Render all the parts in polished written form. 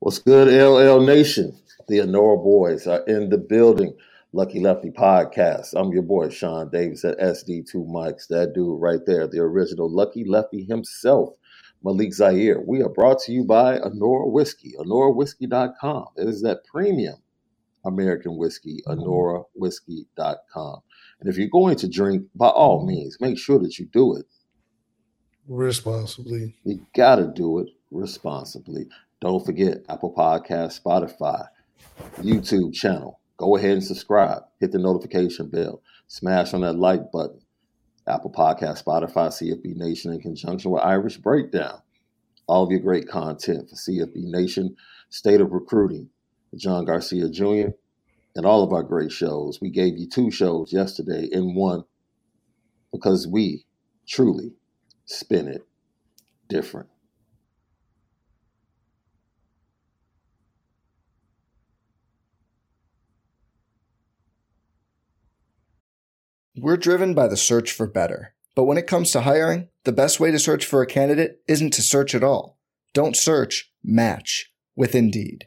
What's good, LL Nation? The Anora boys are in the building. Lucky Lefty Podcast. I'm your boy, Sean Davis at SD2 Mics. That dude right there, the original Lucky Lefty himself, Malik Zaire. We are brought to you by Anora Whiskey, AnoraWhiskey.com. It is that premium American whiskey, AnoraWhiskey.com. And if you're going to drink, by all means, make sure that you do it responsibly. You got to do it responsibly. Don't forget Apple Podcasts, Spotify, YouTube channel. Go ahead and subscribe. Hit the notification bell. Smash on that like button. Apple Podcasts, Spotify, CFB Nation in conjunction with Irish Breakdown. All of your great content for CFB Nation, State of Recruiting, John Garcia Jr., and all of our great shows. We gave you two shows yesterday in one because we truly spin it different. We're driven by the search for better, but when it comes to hiring, the best way to search for a candidate isn't to search at all. Don't search, match with Indeed.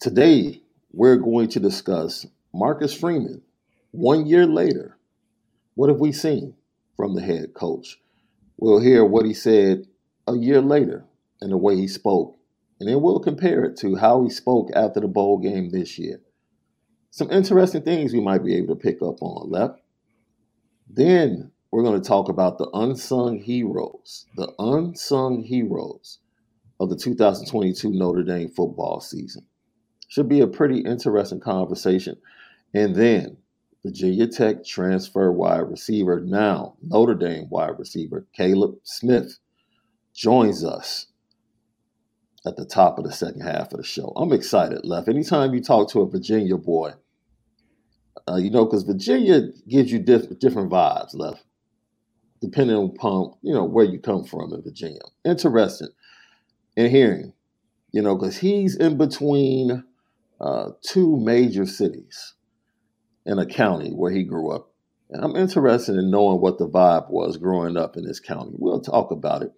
Today, we're going to discuss Marcus Freeman. 1 year later, what have we seen from the head coach? We'll hear what he said a year later and the way he spoke, and then we'll compare it to how he spoke after the bowl game this year. Some interesting things we might be able to pick up on, Left. Then we're going to talk about the unsung heroes of the 2022 Notre Dame football season. Should be a pretty interesting conversation. And then Virginia Tech transfer wide receiver, now Notre Dame wide receiver, Caleb Smith joins us at the top of the second half of the show. I'm excited, Lef. Anytime you talk to a Virginia boy, because Virginia gives you different vibes, Lef, depending upon, where you come from in Virginia. Interesting in hearing, because he's in between two major cities in a county where he grew up And I'm interested in knowing what the vibe was growing up in this county. We'll talk about it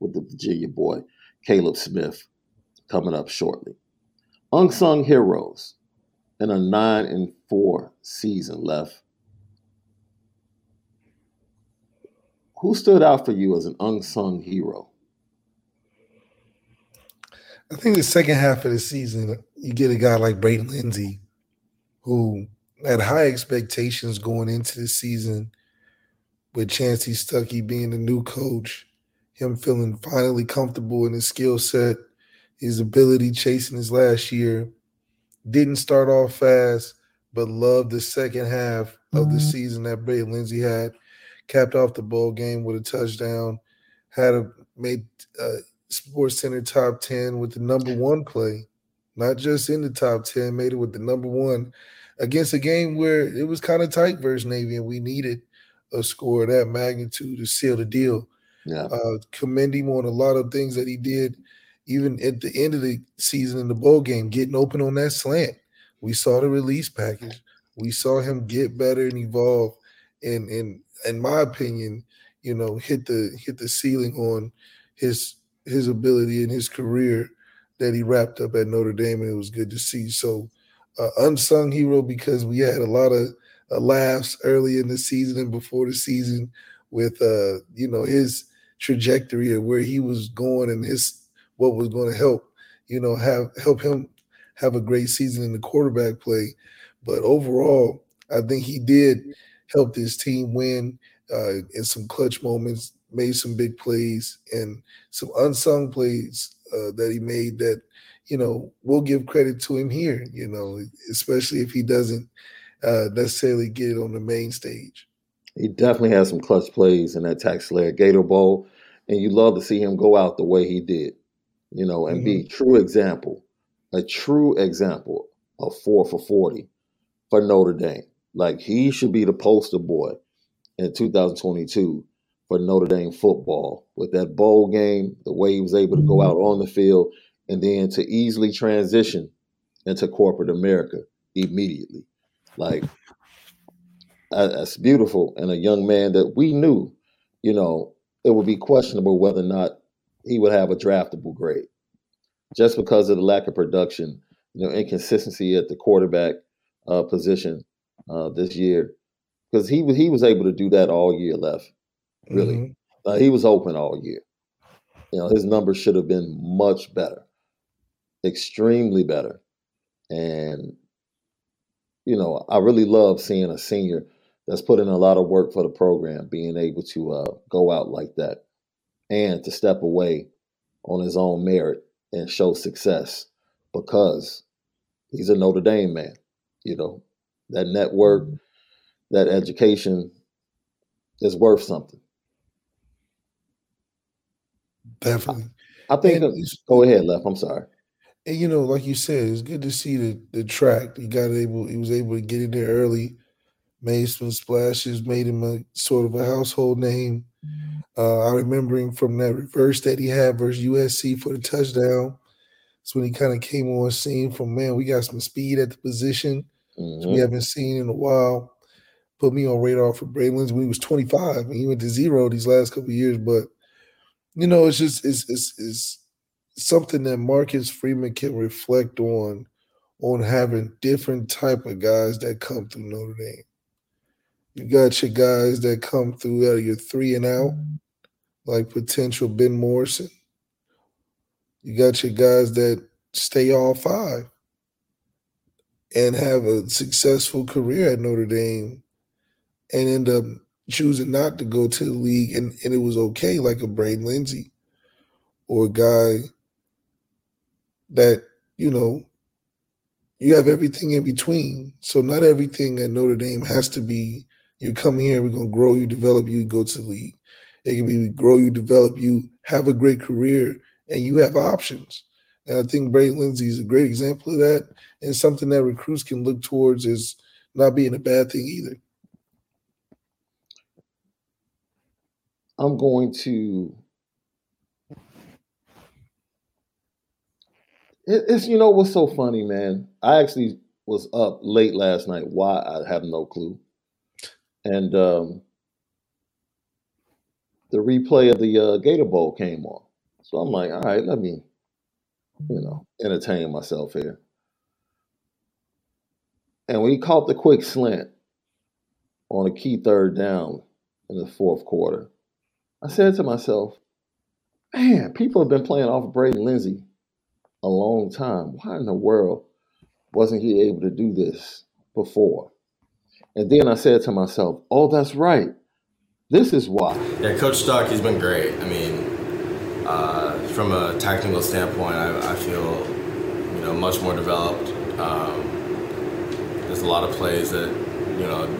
with the Virginia boy, Caleb Smith, coming up shortly. Unsung heroes in a 9-4 season left. Who stood out for you as an unsung hero? I think the second half of the season, you get a guy like Brayden Lindsay, who had high expectations going into the season with Chansi Stuckey being the new coach, him feeling finally comfortable in his skill set, his ability chasing his last year. Didn't start off fast, but loved the second half of the season that Brayden Lindsay had. Capped off the bowl game with a touchdown, made SportsCenter top 10 with the number one play, not just in the top 10, made it with the number one against a game where it was kind of tight versus Navy, and we needed a score of that magnitude to seal the deal. Yeah. Commend him on a lot of things that he did, even at the end of the season in the bowl game, getting open on that slant. We saw the release package. We saw him get better and evolve, and in my opinion, you know, hit the ceiling on his ability and his career that he wrapped up at Notre Dame, and it was good to see. So, unsung hero, because we had a lot of laughs early in the season and before the season with his trajectory and where he was going and what was going to help help him have a great season in the quarterback play. But overall, I think he did helped his team win in some clutch moments, made some big plays and some unsung plays that he made that, we'll give credit to him here, especially if he doesn't necessarily get it on the main stage. He definitely had some clutch plays in that Taxslayer Gator Bowl, and you love to see him go out the way he did, and be a true example of 4 for 40 for Notre Dame. Like, he should be the poster boy in 2022 for Notre Dame football. With that bowl game, the way he was able to go out on the field, and then to easily transition into corporate America immediately. Like, that's beautiful. And a young man that we knew, it would be questionable whether or not he would have a draftable grade. Just because of the lack of production, inconsistency at the quarterback position. This year, because he was able to do that all year left, really. Mm-hmm. He was open all year. His numbers should have been much better, extremely better. And, I really love seeing a senior that's put in a lot of work for the program being able to go out like that and to step away on his own merit and show success, because he's a Notre Dame man, That network, that education is worth something. Definitely. I think go ahead, Lef. I'm sorry. And, like you said, it's good to see the track. He was able to get in there early, made some splashes, made him a sort of a household name. I remember him from that reverse that he had versus USC for the touchdown. That's when he kind of came on scene from, we got some speed at the position. Mm-hmm. We haven't seen in a while. Put me on radar for Brayden Lindsay when he was 25, and he went to zero these last couple of years. But it's just it's something that Marcus Freeman can reflect on having different type of guys that come through Notre Dame. You got your guys that come through out of your 3 and out, like potential Ben Morrison. You got your guys that stay all 5. And have a successful career at Notre Dame and end up choosing not to go to the league, and it was okay, like a Brayden Lindsay or a guy that, you have everything in between. So not everything at Notre Dame has to be, you come here, we're going to grow you, develop you, go to the league. It can be grow you, develop you, have a great career, and you have options. And I think Brayden Lindsay is a great example of that, and something that recruits can look towards is not being a bad thing either. I'm going to – it's what's so funny, man. I actually was up late last night. Why? I have no clue. and the replay of the Gator Bowl came on. So I'm like, all right, let me, entertain myself here. And we caught the quick slant on a key third down in the fourth quarter. I said to myself, man, people have been playing off of Brayden Lindsay a long time. Why in the world wasn't he able to do this before? And then I said to myself, oh, that's right. This is why. Yeah, Coach Stuckey, he's been great. I mean, from a technical standpoint, I feel, much more developed. There's a lot of plays that,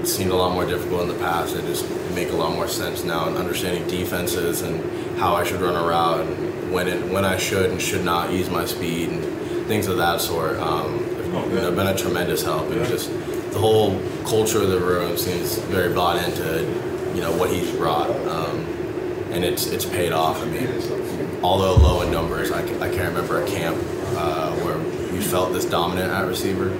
seemed a lot more difficult in the past. They just make a lot more sense now in understanding defenses and how I should run a route and when I should and should not use my speed and things of that sort. They've been a tremendous help. And just the whole culture of the room seems very bought into what he's brought, and it's paid off. I mean, although low in numbers, I can't remember a camp where you felt this dominant at receiver.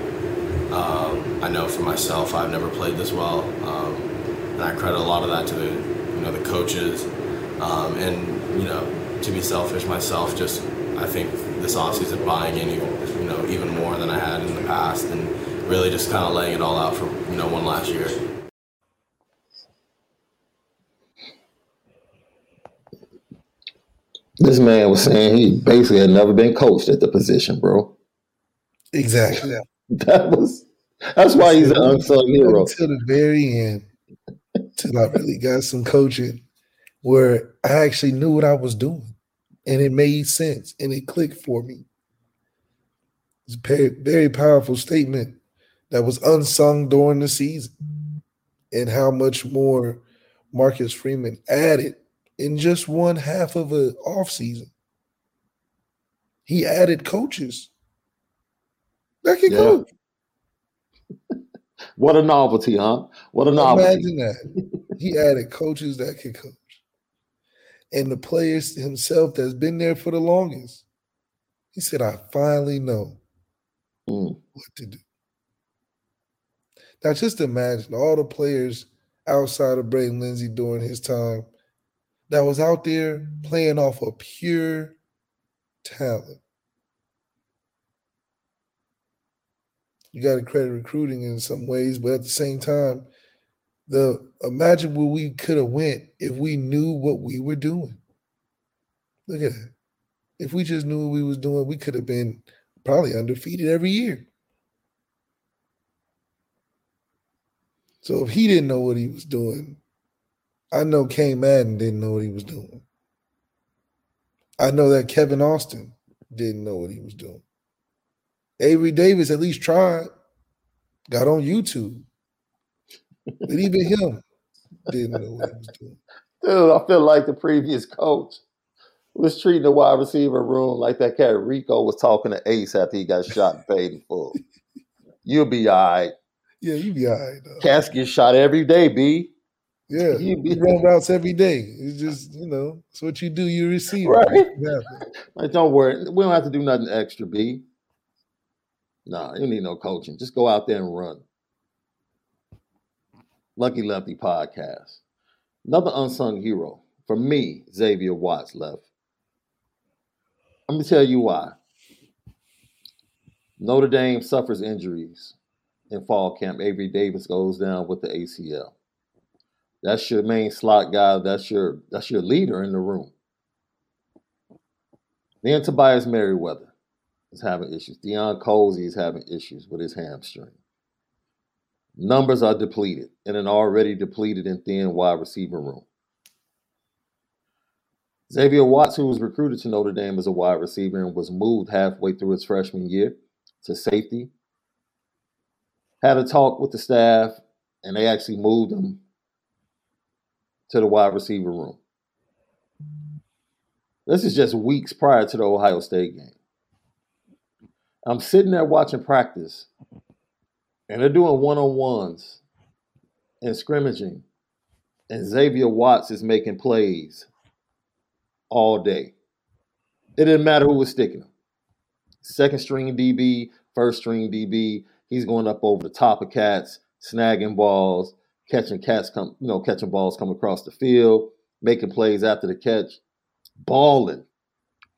I know for myself, I've never played this well, and I credit a lot of that to the the coaches, and to be selfish myself, just I think this offseason buying in even more than I had in the past, and really just kind of laying it all out for one last year. This man was saying he basically had never been coached at the position, bro. Exactly. Yeah. That's why he's an unsung hero. Until the very end, until I really got some coaching where I actually knew what I was doing and it made sense and it clicked for me. It's a very, very powerful statement that was unsung during the season, and how much more Marcus Freeman added in just one half of an offseason. He added coaches that can coach. What a novelty, huh? What a novelty. Imagine that. He added coaches that can coach. And the players himself that's been there for the longest, he said, I finally know what to do. Now, just imagine all the players outside of Brayden Lindsay during his time that was out there playing off of pure talent. You got to credit recruiting in some ways, but at the same time, imagine where we could have went if we knew what we were doing. Look at that. If we just knew what we was doing, we could have been probably undefeated every year. So if he didn't know what he was doing, I know Kane Madden didn't know what he was doing. I know that Kevin Austin didn't know what he was doing. Avery Davis at least tried, got on YouTube. But even him didn't know what he was doing. Dude, I feel like the previous coach was treating the wide receiver room like that cat Rico was talking to Ace after he got shot paid in full. You'll be all right. Yeah, you'll be all right. Cats get shot every day, B. Yeah, you run routes every day. It's just, it's what you do, you receive. Right. Exactly. Like, don't worry. We don't have to do nothing extra, B. Nah, you don't need no coaching. Just go out there and run. Lucky Lefty podcast. Another unsung hero. For me, Xavier Watts left. I'm going to tell you why. Notre Dame suffers injuries in fall camp. Avery Davis goes down with the ACL. That's your main slot guy. That's your leader in the room. Then Tobias Merriweather is having issues. Deion Colzie is having issues with his hamstring. Numbers are depleted in an already depleted and thin wide receiver room. Xavier Watts, who was recruited to Notre Dame as a wide receiver and was moved halfway through his freshman year to safety, had a talk with the staff, and they actually moved him to the wide receiver room. This is just weeks prior to the Ohio State game. I'm sitting there watching practice, and they're doing one-on-ones and scrimmaging, and Xavier Watts is making plays all day. It didn't matter who was sticking him. Second string DB, first string DB, he's going up over the top of cats, snagging balls, catching balls come across the field, making plays after the catch, balling.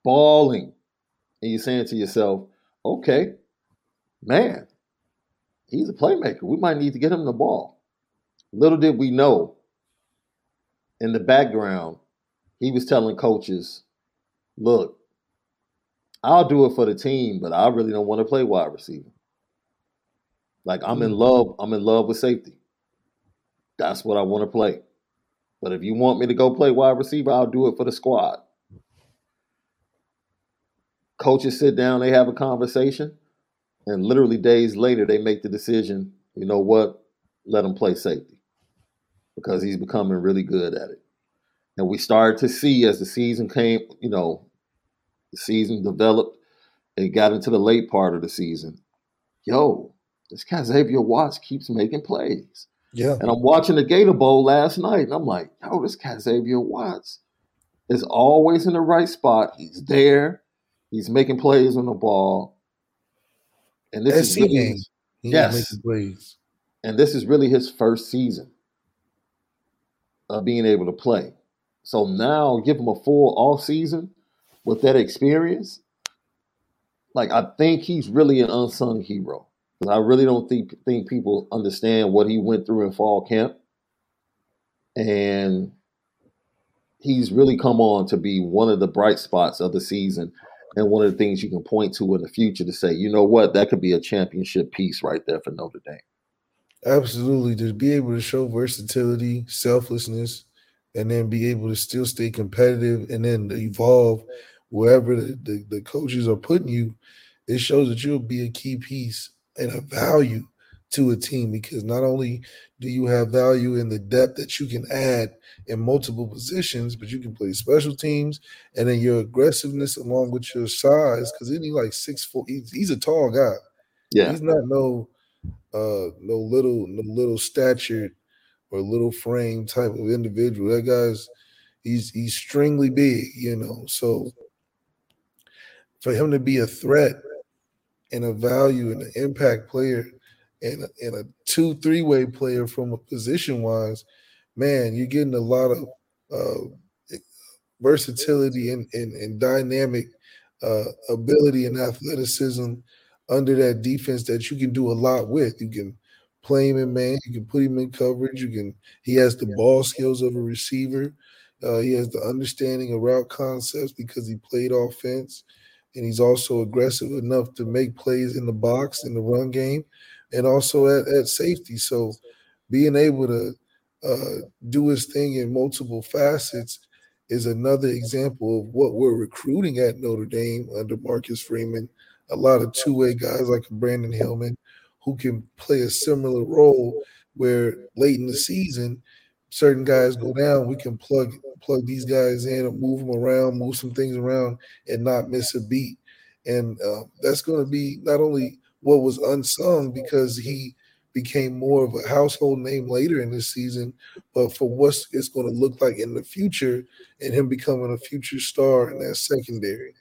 And you're saying to yourself, okay, man, he's a playmaker. We might need to get him the ball. Little did we know, in the background, he was telling coaches, look, I'll do it for the team, but I really don't want to play wide receiver. Like, I'm in love with safety. That's what I want to play. But if you want me to go play wide receiver, I'll do it for the squad. Coaches sit down, they have a conversation, and literally days later they make the decision, you know what, let him play safety because he's becoming really good at it. And we started to see as the season came, the season developed, it got into the late part of the season. Yo, this guy Xavier Watts keeps making plays. Yeah. And I'm watching the Gator Bowl last night, and I'm like, yo, this guy Xavier Watts is always in the right spot. He's there. He's making plays on the ball. And this is really, yes. And this is really his first season of being able to play. So now give him a full offseason with that experience. Like, I think he's really an unsung hero. I really don't think people understand what he went through in fall camp. And he's really come on to be one of the bright spots of the season and one of the things you can point to in the future to say, you know what, that could be a championship piece right there for Notre Dame. Absolutely. To be able to show versatility, selflessness, and then be able to still stay competitive and then evolve wherever the coaches are putting you, it shows that you'll be a key piece and a value to a team, because not only do you have value in the depth that you can add in multiple positions, but you can play special teams, and then your aggressiveness along with your size, because isn't he like 6'4"? He's a tall guy. Yeah, he's not no little statured or little frame type of individual. That guy's he's extremely big, So for him to be a threat and a value and an impact player and a 2-3-way player from a position wise, man, you're getting a lot of versatility and dynamic ability and athleticism under that defense that you can do a lot with. You can play him in man, you can put him in coverage, he has the ball skills of a receiver, he has the understanding of route concepts because he played offense. And he's also aggressive enough to make plays in the box, in the run game, and also at safety. So being able to do his thing in multiple facets is another example of what we're recruiting at Notre Dame under Marcus Freeman. A lot of two-way guys like Brandon Hillman who can play a similar role where late in the season certain guys go down, we can plug these guys in and move them around, move some things around and not miss a beat. And that's going to be not only what was unsung because he became more of a household name later in this season, but for what it's going to look like in the future and him becoming a future star in that secondary.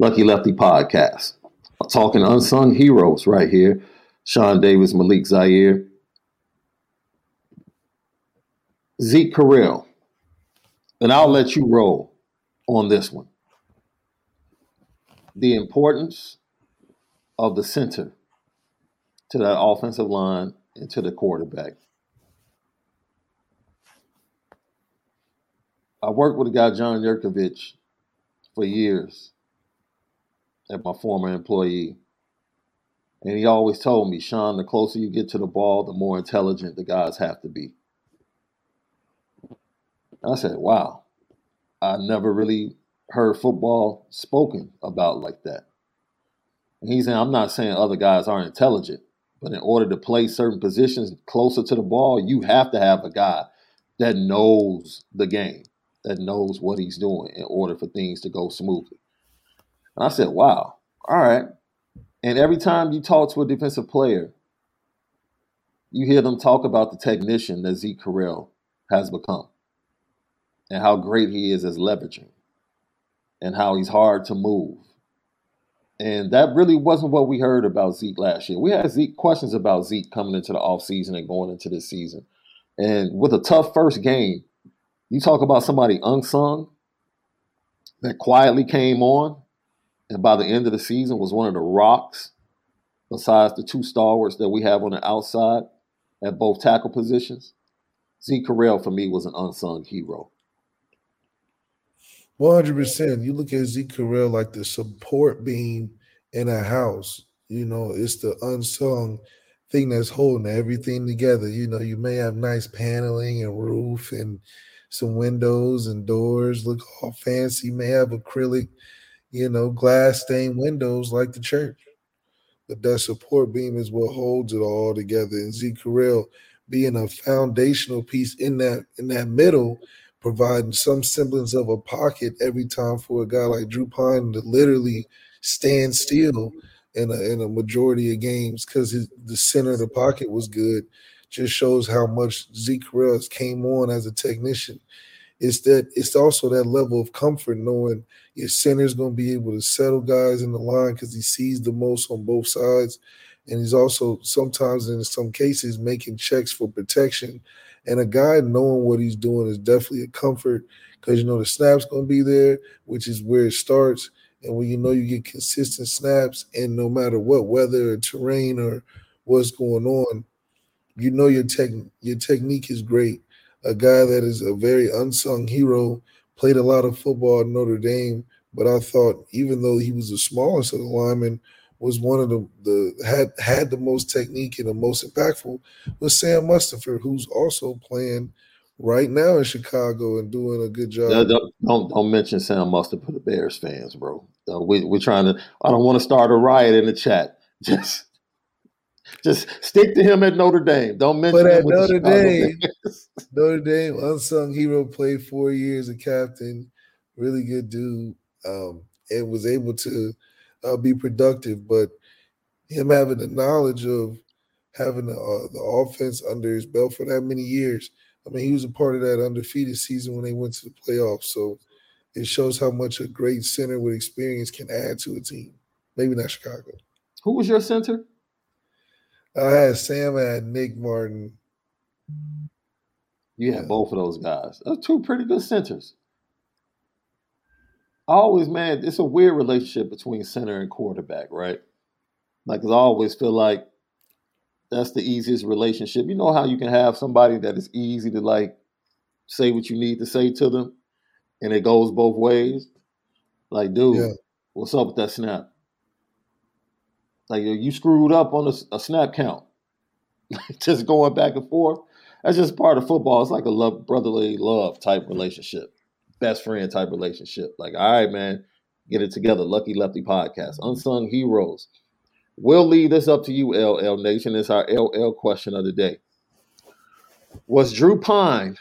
Lucky Lefty Podcast. I'm talking unsung heroes right here. Sean Davis, Malik Zaire. Zeke Correll, and I'll let you roll on this one. The importance of the center to that offensive line and to the quarterback. I worked with a guy, John Yerkovich, for years at my former employee, and he always told me, Sean, the closer you get to the ball, the more intelligent the guys have to be. I said, wow, I never really heard football spoken about like that. And he's saying, I'm not saying other guys aren't intelligent, but in order to play certain positions closer to the ball, you have to have a guy that knows the game, that knows what he's doing in order for things to go smoothly. And I said, wow, all right. And every time you talk to a defensive player, you hear them talk about the technician that Zeke Correll has become, and how great he is as leveraging, and how he's hard to move, And that really wasn't what we heard about Zeke last year. We had questions about Zeke coming into the offseason and going into this season. And with a tough first game, you talk about somebody unsung that quietly came on and by the end of the season was one of the rocks besides the two stalwarts that we have on the outside at both tackle positions. Zeke Correll, for me, was an unsung hero. 100%. You look at Zeke Correll like the support beam in a house. You know, it's the unsung thing that's holding everything together. You know, you may have nice paneling and roof and some windows and doors look all fancy. You may have acrylic, you know, glass stained windows like the church. But that support beam is what holds it all together. And Zeke Correll being a foundational piece in that middle, providing some semblance of a pocket every time for a guy like Drew Pine to literally stand still in a majority of games because the center of the pocket was good, just shows how much Zeke Correll came on as a technician. It's also that level of comfort knowing your center's going to be able to settle guys in the line because he sees the most on both sides. And he's also sometimes, in some cases, making checks for protection. And a guy knowing what he's doing is definitely a comfort because, you know, the snap's going to be there, which is where it starts. And when you know you get consistent snaps and no matter what weather or terrain or what's going on, you know your technique is great. A guy that is a very unsung hero, played a lot of football at Notre Dame, but I thought even though he was the smallest of the linemen, was one of had the most technique and the most impactful was Sam Mustafir, who's also playing right now in Chicago and doing a good job. Don't mention Sam Mustafir for the Bears fans, bro. We're trying to. I don't want to start a riot in the chat. Just stick to him at Notre Dame. Don't mention. But at Notre Dame, unsung hero, played 4 years, a captain, really good dude, and was able to. Be productive, but him having the knowledge of having the offense under his belt for that many years, I mean, he was a part of that undefeated season when they went to the playoffs, so it shows how much a great center with experience can add to a team. Maybe not Chicago. Who was your center? I had Sam, I had Nick Martin. You had both of those guys. Those two pretty good centers. Man, it's a weird relationship between center and quarterback, right? Like, I always feel like that's the easiest relationship. You know how you can have somebody that is easy to, like, say what you need to say to them, and it goes both ways? Like, dude, What's up with that snap? Like, you screwed up on a snap count. Just going back and forth. That's just part of football. It's like a brotherly love type relationship. Best friend type relationship. Like, all right, man, get it together. Lucky Lefty Podcast. Unsung heroes. We'll leave this up to you, LL Nation. It's our LL question of the day. Was Drew Pine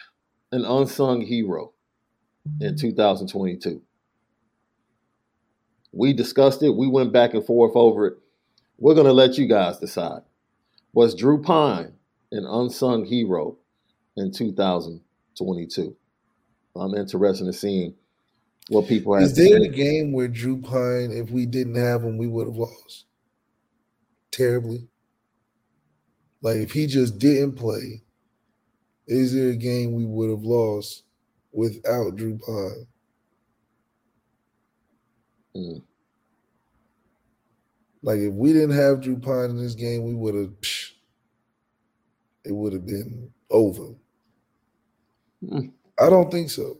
an unsung hero in 2022? We discussed it. We went back and forth over it. We're going to let you guys decide. Was Drew Pine an unsung hero in 2022? I'm interested in seeing what people have to say. Is there a game where Drew Pine, if we didn't have him, we would have lost terribly? Like, if he just didn't play, is there a game we would have lost without Drew Pine? Mm. Like, if we didn't have Drew Pine in this game, we would have, it would have been over. Mm. I don't think so.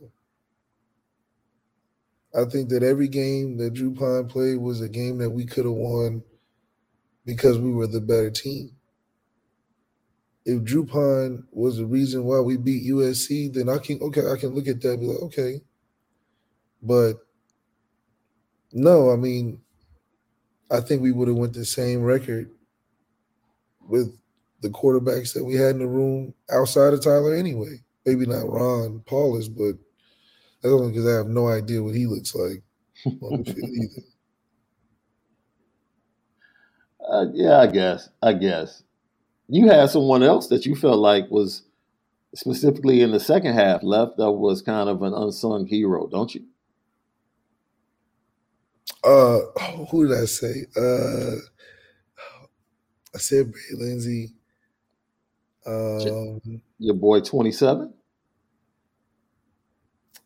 I think that every game that Drew Pine played was a game that we could have won because we were the better team. If Drew Pine was the reason why we beat USC, then I can look at that and be like, okay. But no, I mean, I think we would have went the same record with the quarterbacks that we had in the room outside of Tyler anyway. Maybe not Ron Paulus, but that's only because I have no idea what he looks like on the field either. I guess. You had someone else that you felt like was specifically in the second half left that was kind of an unsung hero, don't you? Who did I say? I said Brayden Lindsay. Your boy 27.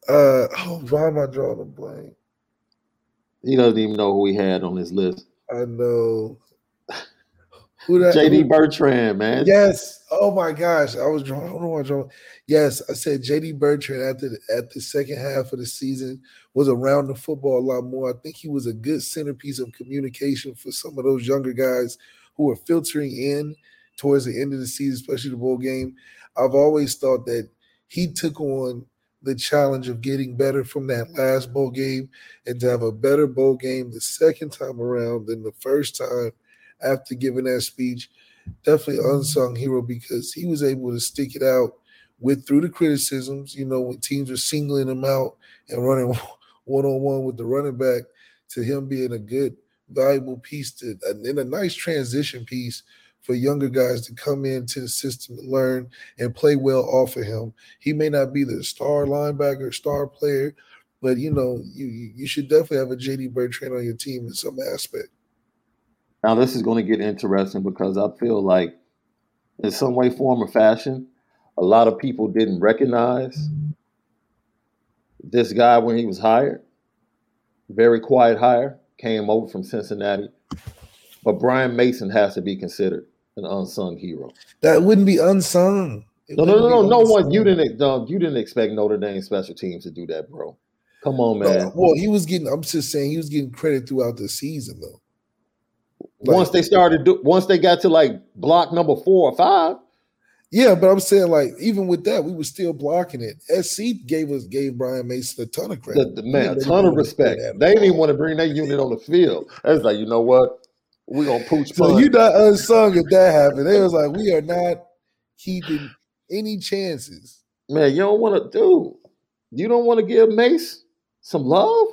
Why am I drawing a blank? He doesn't even know who he had on his list. I know. JD Bertrand, man. Yes. Oh my gosh, I was drawing. I don't know why I drawing. Yes, I said JD Bertrand at the second half of the season was around the football a lot more. I think he was a good centerpiece of communication for some of those younger guys who were filtering in towards the end of the season, especially the bowl game. I've always thought that he took on the challenge of getting better from that last bowl game, and to have a better bowl game the second time around than the first time after giving that speech, definitely unsung hero, because he was able to stick it out through the criticisms, you know, when teams were singling him out and running one-on-one with the running back, to him being a good, valuable piece and a nice transition piece for younger guys to come into the system and learn and play well off of him. He may not be the star linebacker, star player, but, you know, you should definitely have a J.D. Bertrand on your team in some aspect. Now, this is going to get interesting because I feel like in some way, form, or fashion, a lot of people didn't recognize this guy when he was hired. Very quiet hire, came over from Cincinnati. But Brian Mason has to be considered an unsung hero. That wouldn't be unsung. You didn't expect Notre Dame special teams to do that, bro. Come on, man. No, well, I'm just saying he was getting credit throughout the season, though. Like, once they got to like block number 4 or 5. Yeah, but I'm saying like even with that, we were still blocking it. SC gave Brian Mason a ton of credit, a ton of respect. They didn't want to bring that unit on the field. I was like, you know what, we're gonna pooch. So you're not unsung if that happened. They was like, we are not keeping any chances. Man, you don't want to give Mace some love.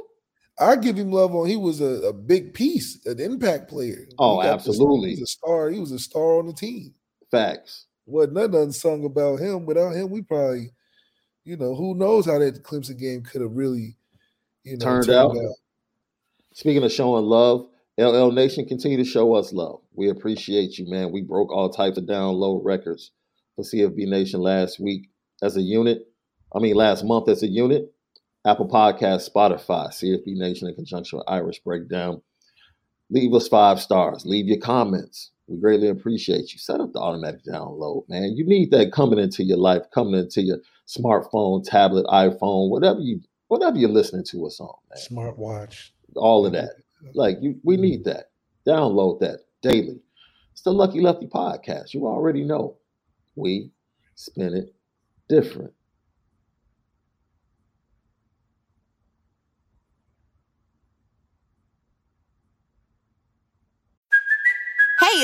I give him love on. He was a big piece, an impact player. Oh, absolutely. He was a star. He was a star on the team. Facts. Wasn't nothing unsung about him. Without him, we probably, you know, who knows how that Clemson game could have really, you know, turned out. Speaking of showing love, LL Nation, continue to show us love. We appreciate you, man. We broke all types of download records for CFB Nation last month as a unit. Apple Podcasts, Spotify, CFB Nation in conjunction with Irish Breakdown. Leave us 5 stars. Leave your comments. We greatly appreciate you. Set up the automatic download, man. You need that coming into your life, coming into your smartphone, tablet, iPhone, whatever you're listening to us on, man. Smartwatch. All of that. We need that. Download that daily. It's the Lucky Lefty Podcast. You already know. We spin it different. Hey,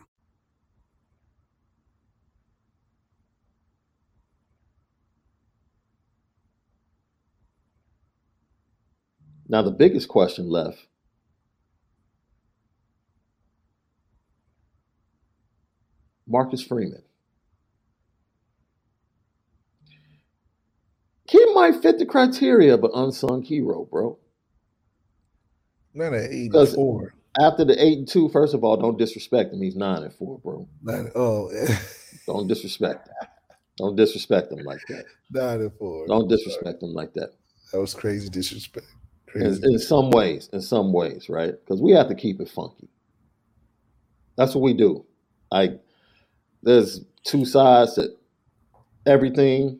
Now, the biggest question left – Marcus Freeman. He might fit the criteria of an unsung hero, bro. Not at 8-4. After the 8-2, first of all, don't disrespect him. He's 9-4, bro. Don't disrespect him. Don't disrespect him like that. 9-4. Don't disrespect him like that. That was crazy disrespect. In some ways, right? Because we have to keep it funky. That's what we do. Like, there's two sides to everything.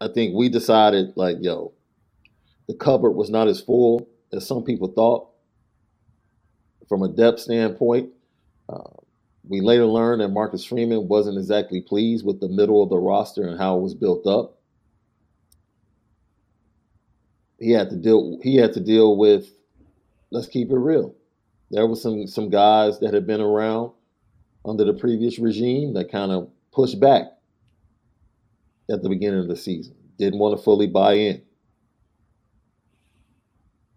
I think we decided, like, yo, the cupboard was not as full as some people thought from a depth standpoint. We later learned that Marcus Freeman wasn't exactly pleased with the middle of the roster and how it was built up. He had to deal with, let's keep it real, there was some guys that had been around under the previous regime that kind of pushed back at the beginning of the season, didn't want to fully buy in.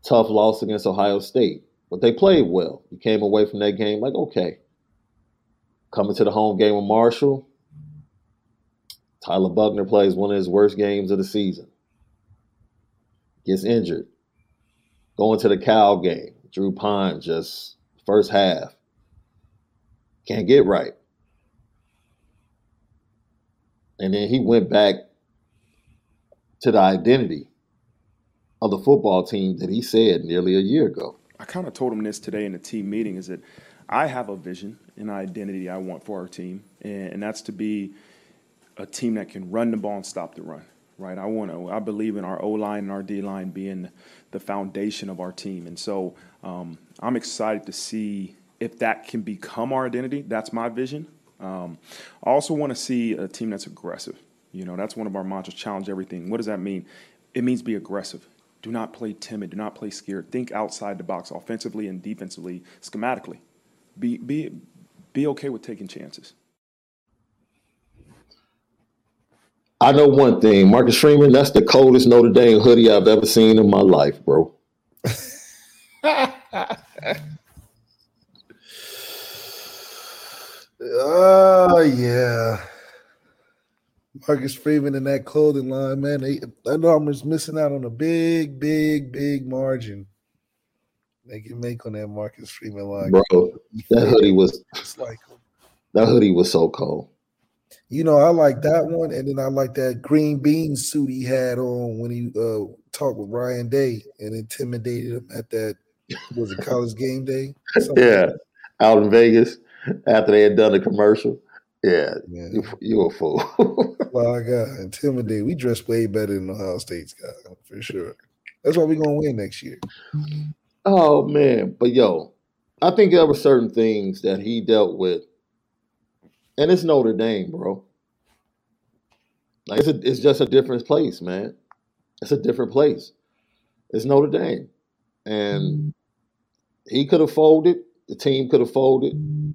Tough loss against Ohio State, but they played well. You came away from that game like, okay, coming to the home game with Marshall, Tyler Buchner plays one of his worst games of the season. Gets injured. Going to the Cal game, Drew Pine just first half can't get right. And then he went back to the identity of the football team that he said nearly a year ago. I kind of told him this today in a team meeting, is that I have a vision and identity I want for our team, and that's to be a team that can run the ball and stop the run. Right, I believe in our O-line and our D-line being the foundation of our team. And so I'm excited to see if that can become our identity. That's my vision. I also want to see a team that's aggressive. You know, that's one of our mantras, challenge everything. What does that mean? It means be aggressive. Do not play timid. Do not play scared. Think outside the box offensively and defensively, schematically. Be okay with taking chances. I know one thing, Marcus Freeman, that's the coldest Notre Dame hoodie I've ever seen in my life, bro. Oh, yeah. Marcus Freeman in that clothing line, man. That armor's missing out on a big, big, big margin they can make on that Marcus Freeman line. Bro, that hoodie was so cold. You know, I like that one, and then I like that green bean suit he had on when he talked with Ryan Day and intimidated him at that, was it College Game Day? Yeah, out in Vegas after they had done the commercial. Yeah. You were a fool. My God, intimidated. We dressed way better than Ohio State's guy, for sure. That's why we're going to win next year. Oh, man. But, yo, I think there were certain things that he dealt with. And it's Notre Dame, bro. Like it's just a different place, man. It's a different place. It's Notre Dame. And he could have folded. The team could have folded.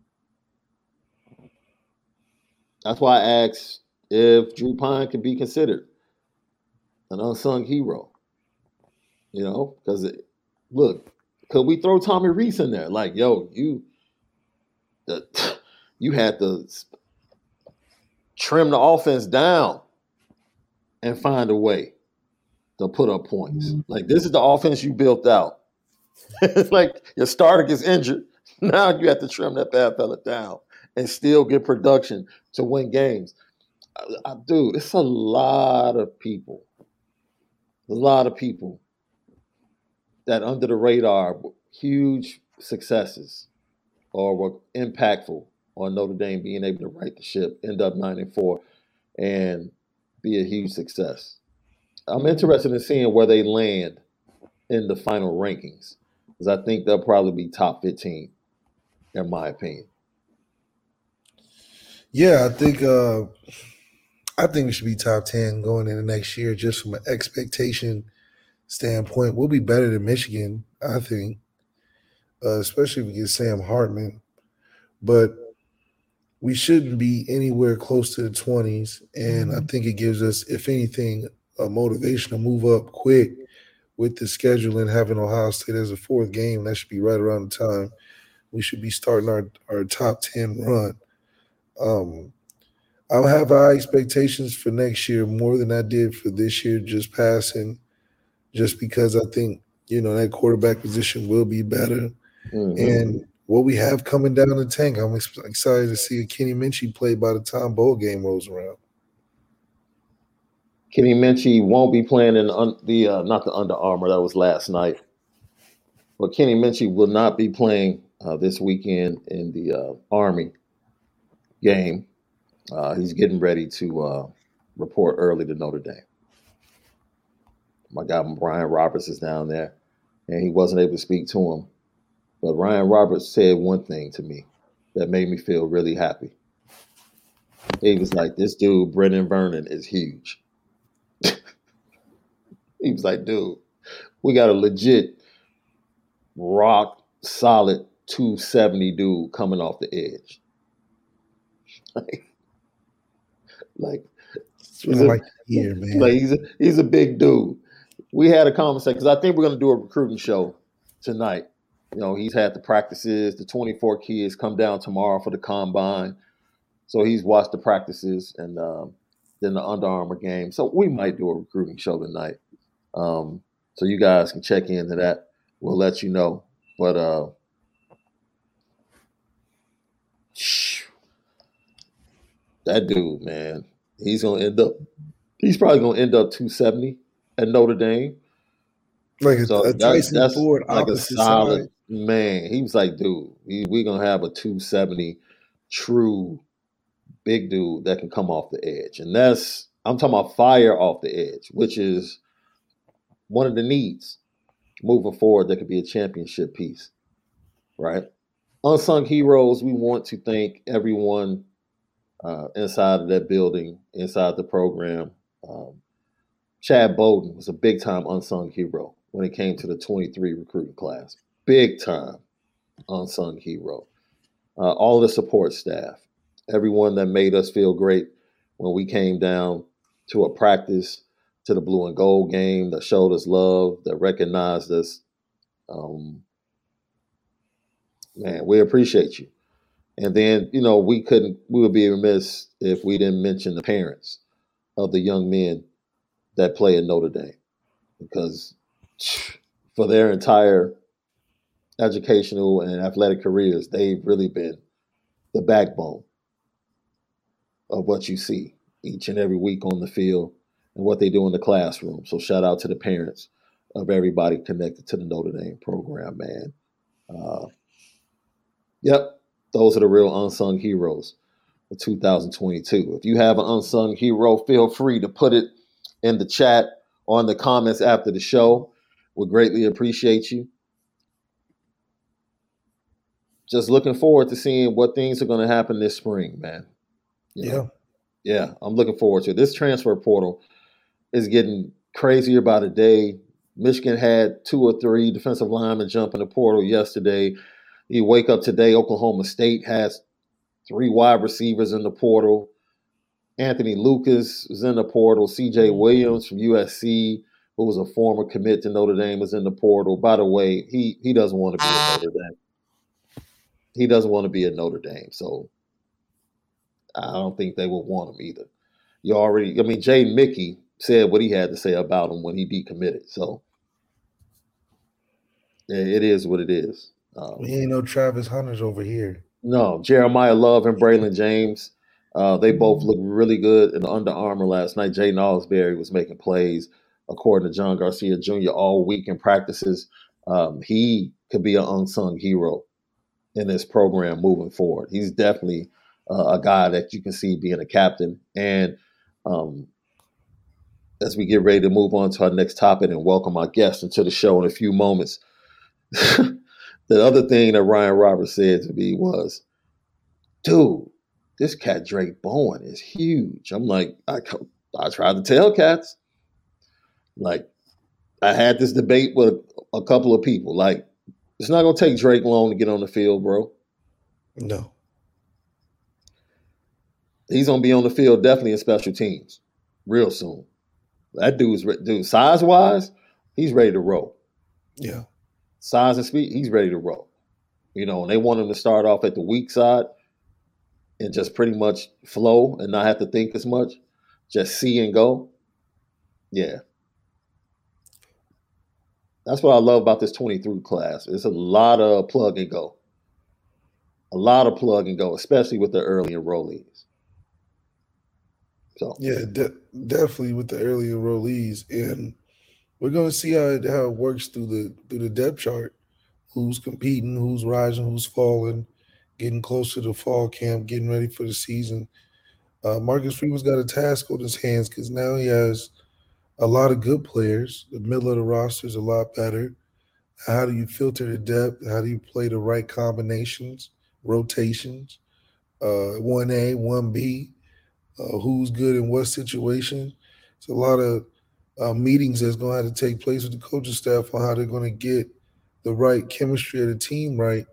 That's why I asked if Drew Pine could be considered an unsung hero. You know? Because, look, could we throw Tommy Reese in there? Like, yo, you had to trim the offense down and find a way to put up points. Like, this is the offense you built out. It's like your starter gets injured. Now you have to trim that bad fella down and still get production to win games. Dude, it's a lot of people that under the radar, huge successes or were impactful on Notre Dame being able to right the ship, end up 9-4, and be a huge success. I'm interested in seeing where they land in the final rankings, because I think they'll probably be top 15, in my opinion. Yeah, I think it should be top 10 going into next year, just from an expectation standpoint. We'll be better than Michigan, I think, especially if we get Sam Hartman. But we shouldn't be anywhere close to the 20s, and I think it gives us, if anything, a motivation to move up quick with the schedule and having Ohio State as a fourth game. That should be right around the time we should be starting our top 10 run. I'll have high expectations for next year more than I did for this year, just because I think, you know, that quarterback position will be better. Mm-hmm. And what we have coming down the tank, I'm excited to see a Kenny Minshew play by the time bowl game rolls around. Kenny Minshew won't be playing in not the Under Armour. That was last night. But Kenny Minshew will not be playing this weekend in the Army game. He's getting ready to report early to Notre Dame. My guy Brian Roberts is down there, and he wasn't able to speak to him. But Ryan Roberts said one thing to me that made me feel really happy. He was like, this dude, Brendan Vernon, is huge. He was like, dude, we got a legit rock solid 270 dude coming off the edge. He's man. He's a big dude. We had a conversation because I think we're going to do a recruiting show tonight. You know, he's had the practices. The 24 kids come down tomorrow for the combine. So he's watched the practices and then the Under Armour game. So we might do a recruiting show tonight. So you guys can check into that. We'll let you know. But that dude, man, he's probably going to end up 270 at Notre Dame. That's Ford like a solid side. Man. He was like, dude, we're going to have a 270 true big dude that can come off the edge. And I'm talking about fire off the edge, which is one of the needs moving forward that could be a championship piece, right? Unsung heroes, we want to thank everyone inside of that building, inside the program. Chad Bowden was a big-time unsung hero when it came to the 23 recruiting class. Big-time unsung hero. All the support staff, everyone that made us feel great when we came down to a practice, to the blue and gold game, that showed us love, that recognized us. Man, we appreciate you. And then, you know, we would be remiss if we didn't mention the parents of the young men that play in Notre Dame, because for their entire educational and athletic careers, they've really been the backbone of what you see each and every week on the field and what they do in the classroom. So shout out to the parents of everybody connected to the Notre Dame program, man. Yep, those are the real unsung heroes of 2022. If you have an unsung hero, feel free to put it in the chat or in the comments after the show. We'll greatly appreciate you. Just looking forward to seeing what things are going to happen this spring, man. Yeah, I'm looking forward to it. This transfer portal is getting crazier by the day. Michigan had 2 or 3 defensive linemen jump in the portal yesterday. You wake up today, Oklahoma State has 3 wide receivers in the portal. Anthony Lucas is in the portal. C.J. Williams from USC, who was a former commit to Notre Dame, is in the portal. By the way, he doesn't want to be at Notre Dame. He doesn't want to be at Notre Dame, so I don't think they would want him either. Jay Mickey said what he had to say about him when he decommitted. So it is what it is. We ain't no Travis Hunters over here. No, Jeremiah Love and Braylon James. They both looked really good in the Under Armour last night. Jay Nosberry was making plays, according to John Garcia Jr., all week in practices. He could be an unsung hero in this program moving forward. He's definitely a guy that you can see being a captain. And as we get ready to move on to our next topic and welcome our guest into the show in a few moments, the other thing that Ryan Roberts said to me was, dude, this cat Drake Bowen is huge. I'm like, I tried to tell cats. Like, I had this debate with a couple of people. Like, it's not going to take Drake long to get on the field, bro. No. He's going to be on the field definitely in special teams real soon. That dude, size-wise, he's ready to roll. Yeah. Size and speed, he's ready to roll. You know, and they want him to start off at the weak side and just pretty much flow and not have to think as much, just see and go. Yeah. That's what I love about this 23 class. It's a lot of plug and go. A lot of plug and go, especially with the early enrollees. So yeah, definitely with the earlier enrollees, and we're going to see how it works through the depth chart. Who's competing, who's rising, who's falling, getting closer to fall camp, getting ready for the season. Marcus Freeman's got a task on his hands because now he has a lot of good players. The middle of the roster is a lot better. How do you filter the depth? How do you play the right combinations, rotations, 1A, 1B, who's good in what situation? It's a lot of meetings that's going to have to take place with the coaching staff on how they're going to get the right chemistry of the team right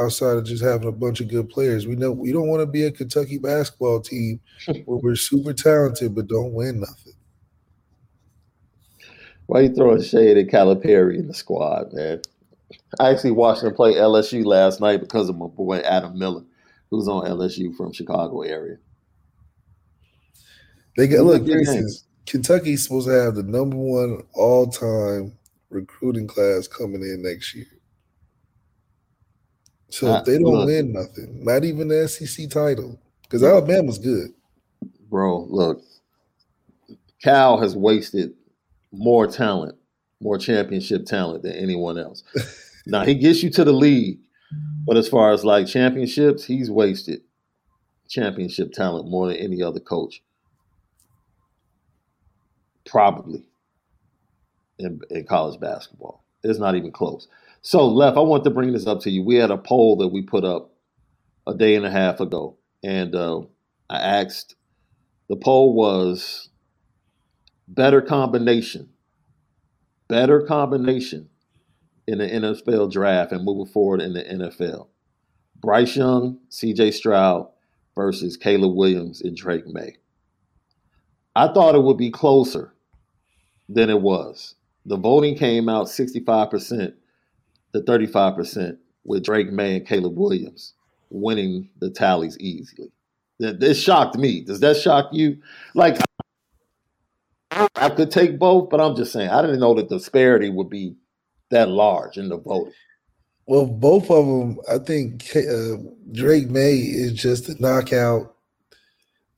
outside of just having a bunch of good players. We know we don't want to be a Kentucky basketball team where we're super talented but don't win nothing. Why are you throwing shade at Calipari in the squad, man? I actually watched him play LSU last night because of my boy Adam Miller, who's on LSU from Chicago area. They got Kentucky's supposed to have the number one all-time recruiting class coming in next year. So if they don't win nothing, not even the SEC title, because Alabama's good. Bro, look, Cal has wasted more talent, more championship talent than anyone else. Now, he gets you to the league, but as far as like championships, he's wasted championship talent more than any other coach. Probably in college basketball. It's not even close. So, Lef, I want to bring this up to you. We had a poll that we put up a day and a half ago, and I asked, the poll was better combination in the NFL draft and moving forward in the NFL. Bryce Young, C.J. Stroud versus Caleb Williams and Drake May. I thought it would be closer than it was. The voting came out 65% to 35% with Drake May and Caleb Williams winning the tallies easily. This shocked me. Does that shock you? Like, I could take both, but I'm just saying, I didn't know that the disparity would be that large in the voting. Well, both of them, I think Drake May is just a knockout.